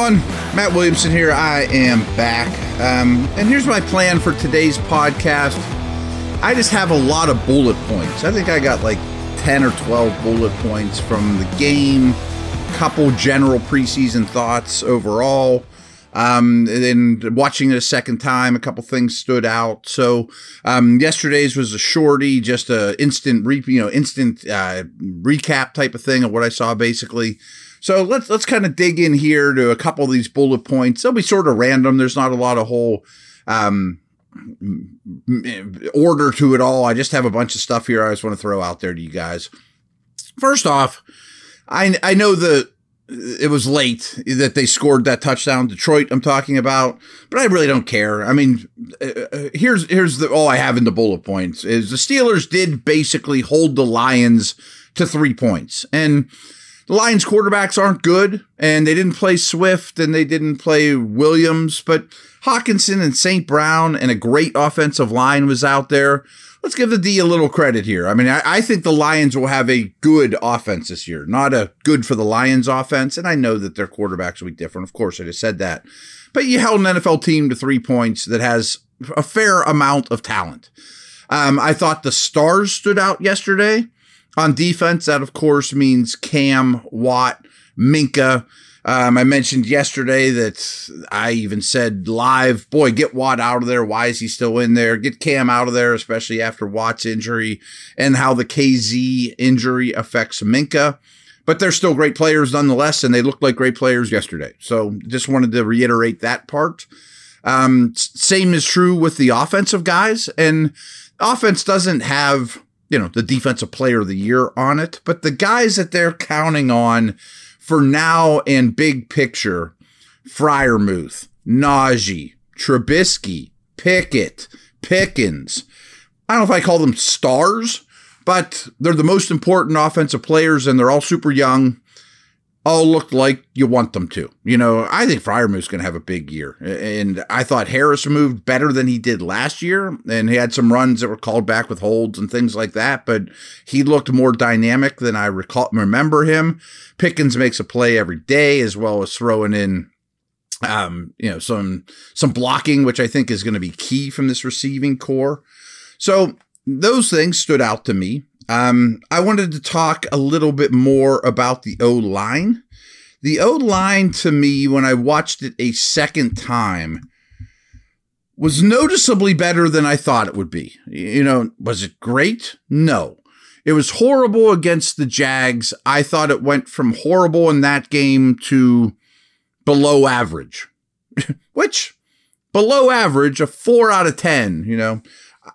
everyone, Matt Williamson here. I am back, and here's my plan for today's podcast. I just have a lot of bullet points. I think I got like 10 or 12 bullet points from the game, couple general preseason thoughts overall, and watching it a second time, a couple things stood out. So yesterday's was a shorty, just a instant recap type of thing of what I saw basically. So let's kind of dig in here to a couple of these bullet points. They'll be sort of random. There's not a lot of whole order to it all. I just have a bunch of stuff here I just want to throw out there to you guys. First off, I know it was late that they scored that touchdown. Detroit, I'm talking about, but I really don't care. I mean, here's all I have in the bullet points is the Steelers did basically hold the Lions to 3 points, and the Lions quarterbacks aren't good, and they didn't play Swift, and they didn't play Williams, but Hutchinson and St. Brown and a great offensive line was out there. Let's give the D a little credit here. I mean, I think the Lions will have a good offense this year, not a good for the Lions offense, and I know that their quarterbacks will be different. Of course, I just said that. But you held an NFL team to 3 points that has a fair amount of talent. I thought the stars stood out yesterday. On defense, that, of course, means Cam, Watt, Minka. I mentioned yesterday that I even said live, boy, get Watt out of there. Why is he still in there? Get Cam out of there, especially after Watt's injury and how the KZ injury affects Minka. But they're still great players nonetheless, and they looked like great players yesterday. So just wanted to reiterate that part. Same is true with the offensive guys. And offense doesn't have, you know, the defensive player of the year on it, but the guys that they're counting on for now and big picture, Freiermuth, Najee, Trubisky, Pickett, Pickens. I don't know if I call them stars, but they're the most important offensive players, and they're all super young. All looked like you want them to. You know, I think Freiermuth's going to have a big year. And I thought Harris moved better than he did last year. And he had some runs that were called back with holds and things like that. But he looked more dynamic than I remember him. Pickens makes a play every day, as well as throwing in, some blocking, which I think is going to be key from this receiving core. So those things stood out to me. I wanted to talk a little bit more about the O-line. The O-line, to me, when I watched it a second time, was noticeably better than I thought it would be. You know, was it great? No. It was horrible against the Jags. I thought it went from horrible in that game to below average, which below average, a 4 out of 10, you know.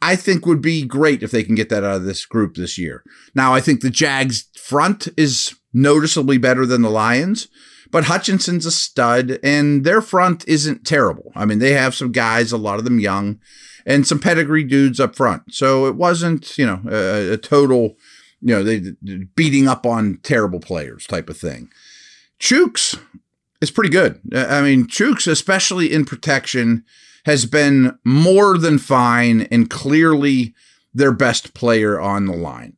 I think would be great if they can get that out of this group this year. Now, I think the Jags front is noticeably better than the Lions, but Hutchinson's a stud, and their front isn't terrible. I mean, they have some guys, a lot of them young, and some pedigree dudes up front. So it wasn't, you know, a total, you know, they beating up on terrible players type of thing. Chukes is pretty good. I mean, Chukes, especially in protection, has been more than fine and clearly their best player on the line.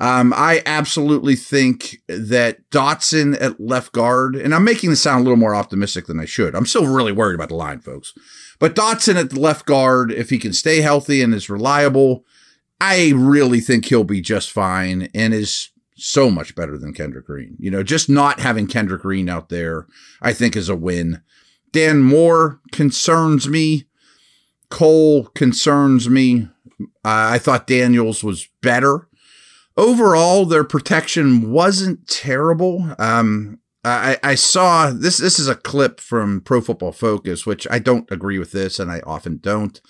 I absolutely think that Dotson at left guard, and I'm making this sound a little more optimistic than I should. I'm still really worried about the line, folks. But Dotson at the left guard, if he can stay healthy and is reliable, I really think he'll be just fine and is so much better than Kendrick Green. You know, just not having Kendrick Green out there, I think, is a win. Dan Moore concerns me. Cole concerns me. I thought Daniels was better. Overall, their protection wasn't terrible. I saw this. This is a clip from Pro Football Focus, which I don't agree with this, and I often don't.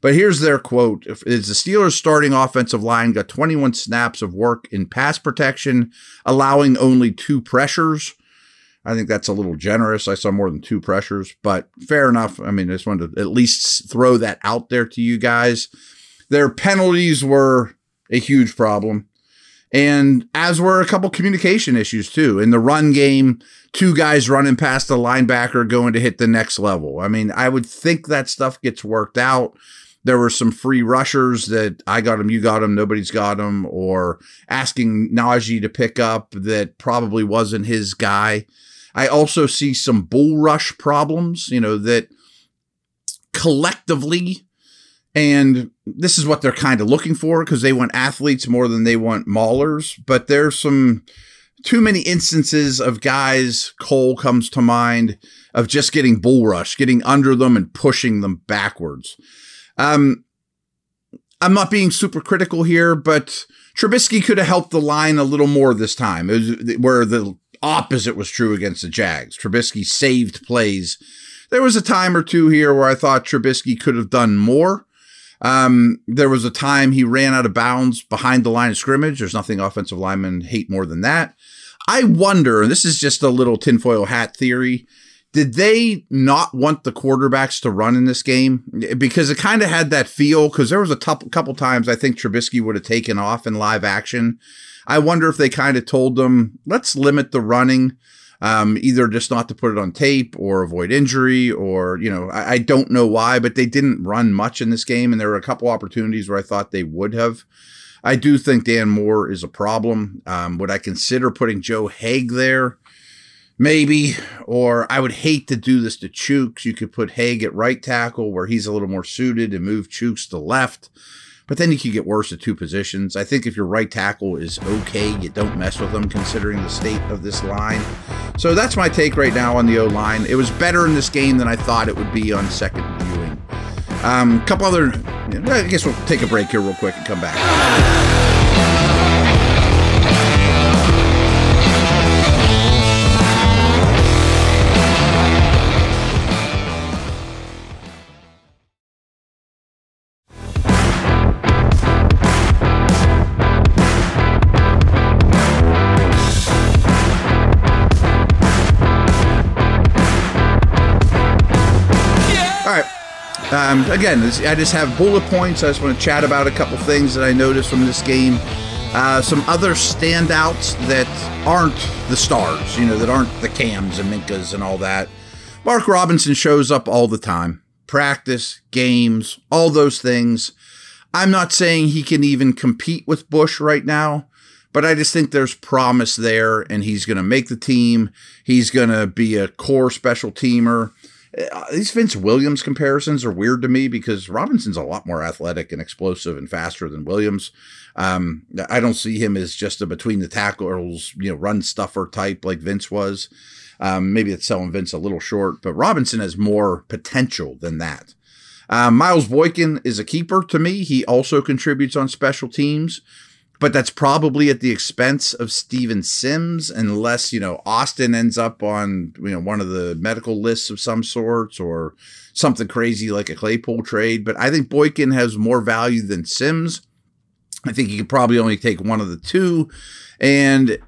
But here's their quote. Is the Steelers starting offensive line got 21 snaps of work in pass protection, allowing only 2 pressures. I think that's a little generous. I saw more than 2 pressures, but fair enough. I mean, I just wanted to at least throw that out there to you guys. Their penalties were a huge problem, and as were a couple communication issues too. In the run game, 2 guys running past the linebacker going to hit the next level. I mean, I would think that stuff gets worked out. There were some free rushers that I got them, you got them, nobody's got them, or asking Najee to pick up that probably wasn't his guy. I also see some bull rush problems, you know, that collectively, and this is what they're kind of looking for because they want athletes more than they want maulers, but there's some too many instances of guys, Cole comes to mind, of just getting bull rushed, getting under them and pushing them backwards. I'm not being super critical here, but Trubisky could have helped the line a little more this time, where the opposite was true against the Jags. Trubisky saved plays. There was a time or two here where I thought Trubisky could have done more. There was a time he ran out of bounds behind the line of scrimmage. There's nothing offensive linemen hate more than that. I wonder, and this is just a little tinfoil hat theory, did they not want the quarterbacks to run in this game? Because it kind of had that feel, because there was a couple times I think Trubisky would have taken off in live action. I wonder if they kind of told them, let's limit the running, either just not to put it on tape or avoid injury or, you know, I don't know why, but they didn't run much in this game. And there were a couple opportunities where I thought they would have. I do think Dan Moore is a problem. Would I consider putting Joe Haig there? Maybe, or I would hate to do this to Chukes. You could put Haig at right tackle where he's a little more suited and move Chukes to left, but then you could get worse at two positions. I think if your right tackle is okay, you don't mess with them considering the state of this line. So that's my take right now on the O-line. It was better in this game than I thought it would be on second viewing. Couple other, I guess we'll take a break here real quick and come back. Again, I just have bullet points. I just want to chat about a couple things that I noticed from this game. Some other standouts that aren't the stars, you know, that aren't the Cams and Minkas and all that. Mark Robinson shows up all the time. Practice, games, all those things. I'm not saying he can even compete with Bush right now, but I just think there's promise there, and he's going to make the team. He's going to be a core special teamer. These Vince Williams comparisons are weird to me because Robinson's a lot more athletic and explosive and faster than Williams. I don't see him as just a between the tackles, you know, run stuffer type like Vince was. Maybe it's selling Vince a little short, but Robinson has more potential than that. Miles Boykin is a keeper to me. He also contributes on special teams, but that's probably at the expense of Steven Sims, unless, you know, Austin ends up on, you know, one of the medical lists of some sorts or something crazy like a Claypool trade. But I think Boykin has more value than Sims. I think he could probably only take one of the two. And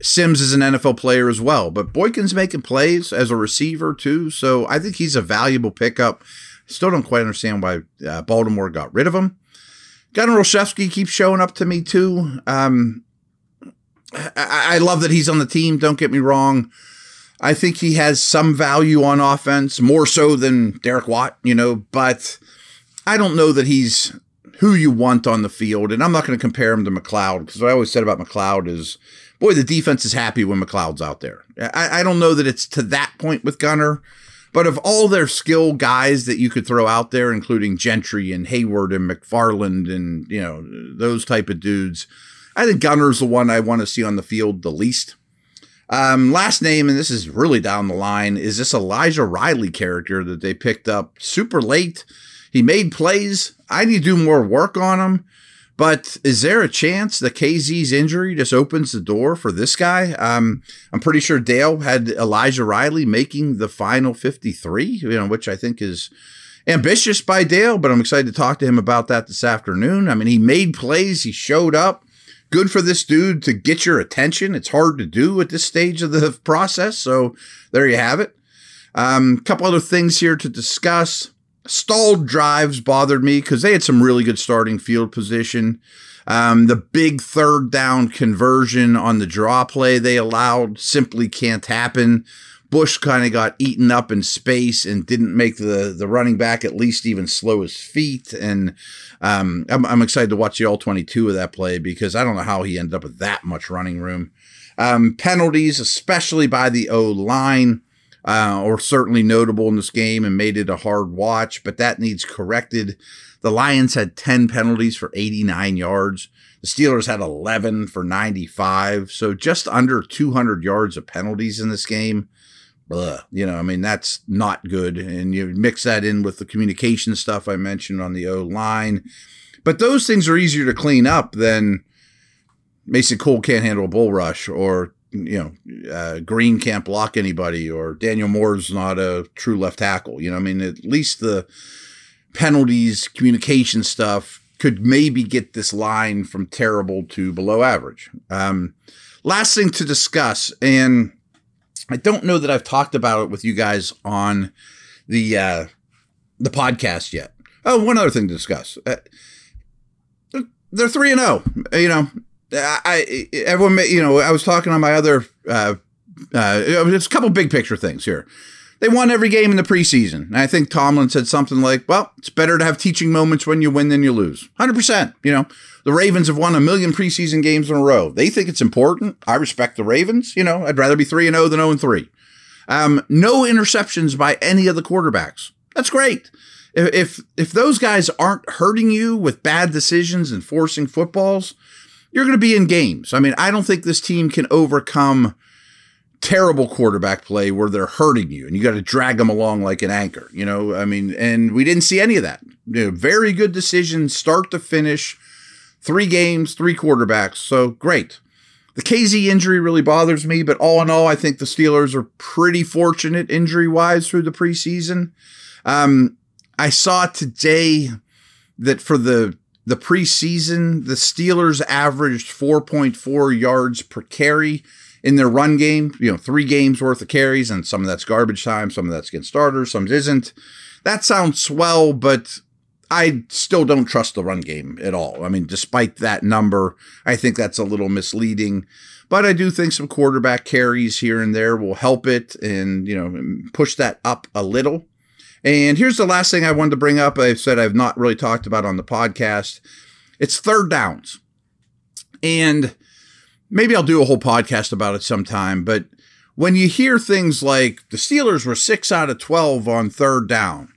Sims is an NFL player as well. But Boykin's making plays as a receiver too. So I think he's a valuable pickup. Still don't quite understand why Baltimore got rid of him. Gunnar Olszewski keeps showing up to me too. I love that he's on the team. Don't get me wrong. I think he has some value on offense, more so than Derek Watt, you know, but I don't know that he's who you want on the field. And I'm not going to compare him to McLeod because what I always said about McLeod is, boy, the defense is happy when McLeod's out there. I don't know that it's to that point with Gunnar. But of all their skill guys that you could throw out there, including Gentry and Hayward and McFarland and, you know, those type of dudes, I think Gunner's the one I want to see on the field the least. Last name, and this is really down the line, is this Elijah Riley character that they picked up super late. He made plays. I need to do more work on him. But is there a chance that KZ's injury just opens the door for this guy? I'm pretty sure Dale had Elijah Riley making the final 53, you know, which I think is ambitious by Dale, but I'm excited to talk to him about that this afternoon. I mean, he made plays. He showed up. Good for this dude to get your attention. It's hard to do at this stage of the process. So there you have it. Couple other things here to discuss. Stalled drives bothered me because they had some really good starting field position. The big third down conversion on the draw play they allowed simply can't happen. Bush kind of got eaten up in space and didn't make the running back at least even slow his feet. And I'm excited to watch the all 22 of that play because I don't know how he ended up with that much running room. Penalties, especially by the O-line, are certainly notable in this game and made it a hard watch, but that needs corrected. The Lions had 10 penalties for 89 yards. The Steelers had 11 for 95, so just under 200 yards of penalties in this game. You know, I mean, that's not good. And you mix that in with the communication stuff I mentioned on the O-line. But those things are easier to clean up than Mason Cole can't handle a bull rush, or, you know, Green can't block anybody, or Daniel Moore's not a true left tackle. You know, I mean, at least the penalties, communication stuff could maybe get this line from terrible to below average. Last thing to discuss, and I don't know that I've talked about it with you guys on the podcast yet. Oh, one other thing to discuss. They're 3-0, you know. I was talking on my other it's a couple big picture things here. They won every game in the preseason. And I think Tomlin said something like, well, it's better to have teaching moments when you win than you lose. 100%. You know, the Ravens have won 1,000,000 preseason games in a row. They think it's important. I respect the Ravens. You know, I'd rather be 3-0 than 0-3. No interceptions by any of the quarterbacks. That's great. If those guys aren't hurting you with bad decisions and forcing footballs, you're going to be in games. I mean, I don't think this team can overcome terrible quarterback play where they're hurting you and you got to drag them along like an anchor, you know, I mean, and we didn't see any of that. You know, very good decision, start to finish, 3 games, 3 quarterbacks. So great. The KZ injury really bothers me, but all in all, I think the Steelers are pretty fortunate injury wise through the preseason. I saw today that for the preseason, the Steelers averaged 4.4 yards per carry in their run game. You know, 3 games worth of carries, and some of that's garbage time, some of that's against starters, some isn't. That sounds swell, but I still don't trust the run game at all. I mean, despite that number, I think that's a little misleading. But I do think some quarterback carries here and there will help it and, you know, push that up a little. And here's the last thing I wanted to bring up. I've said I've not really talked about on the podcast. It's 3rd downs. And maybe I'll do a whole podcast about it sometime. But when you hear things like the Steelers were 6 out of 12 on 3rd down,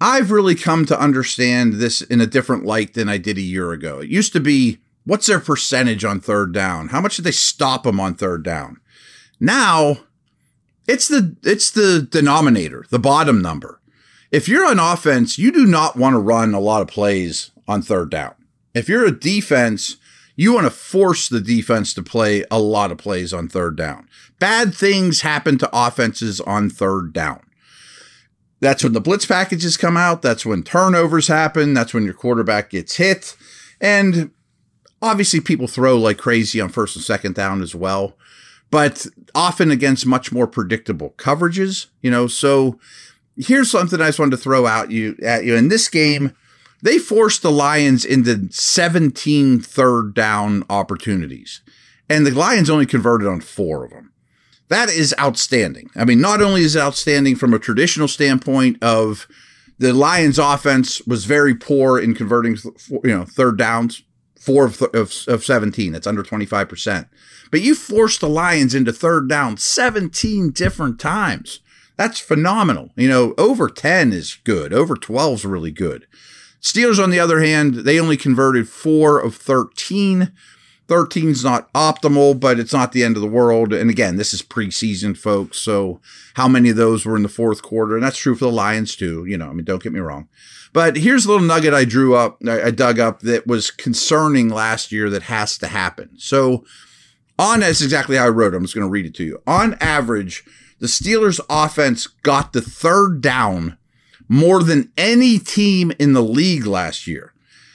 I've really come to understand this in a different light than I did a year ago. It used to be, what's their percentage on 3rd down? How much did they stop them on 3rd down? Now, It's the denominator, the bottom number. If you're on offense, you do not want to run a lot of plays on 3rd down. If you're a defense, you want to force the defense to play a lot of plays on 3rd down. Bad things happen to offenses on 3rd down. That's when the blitz packages come out. That's when turnovers happen. That's when your quarterback gets hit. And obviously people throw like crazy on 1st and 2nd down as well, but often against much more predictable coverages, you know. So here's something I just wanted to throw out at you. In this game, they forced the Lions into 17 3rd down opportunities, and the Lions only converted on 4 of them. That is outstanding. I mean, not only is it outstanding from a traditional standpoint of the Lions offense was very poor in converting, you know, 3rd downs, 4 of 17. That's under 25%. But you forced the Lions into 3rd down 17 different times. That's phenomenal. You know, over 10 is good. Over 12 is really good. Steelers, on the other hand, they only converted 4 of 13. 13's not optimal, but it's not the end of the world. And again, this is preseason, folks. So how many of those were in the 4th quarter? And that's true for the Lions too. You know, I mean, don't get me wrong. But here's a little nugget I dug up that was concerning last year that has to happen. So that's exactly how I wrote it. I'm just going to read it to you. On average, the Steelers offense got the 3rd down more than any team in the league last year.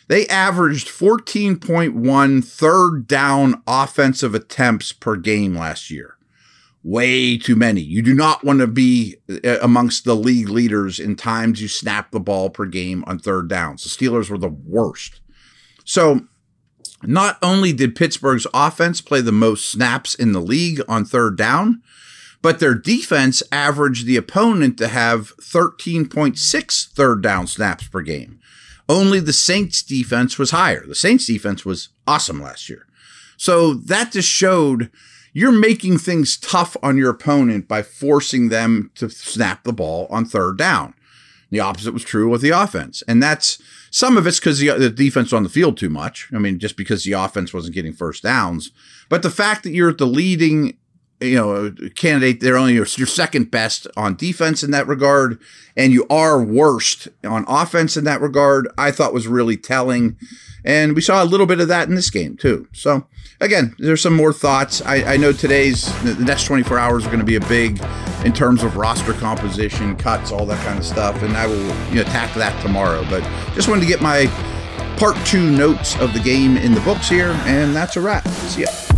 They averaged 14.1 3rd down offensive attempts per game last year. Way too many. You do not want to be amongst the league leaders in times you snap the ball per game on 3rd downs. The Steelers were the worst. So not only did Pittsburgh's offense play the most snaps in the league on 3rd down, but their defense averaged the opponent to have 13.6 3rd down snaps per game. Only the Saints defense was higher. The Saints defense was awesome last year. So that just showed you're making things tough on your opponent by forcing them to snap the ball on third down. The opposite was true with the offense. And that's some of it's because the defense was on the field too much. I mean, just because the offense wasn't getting first downs. But the fact that you're the leading, you know, candidate, they're only your second best on defense in that regard, and you are worst on offense in that regard, I thought was really telling. And we saw a little bit of that in this game too. So again, there's some more thoughts. I know the next 24 hours are going to be a big in terms of roster composition, cuts, all that kind of stuff. And I will tackle that tomorrow, but just wanted to get my part 2 notes of the game in the books here. And that's a wrap. See ya.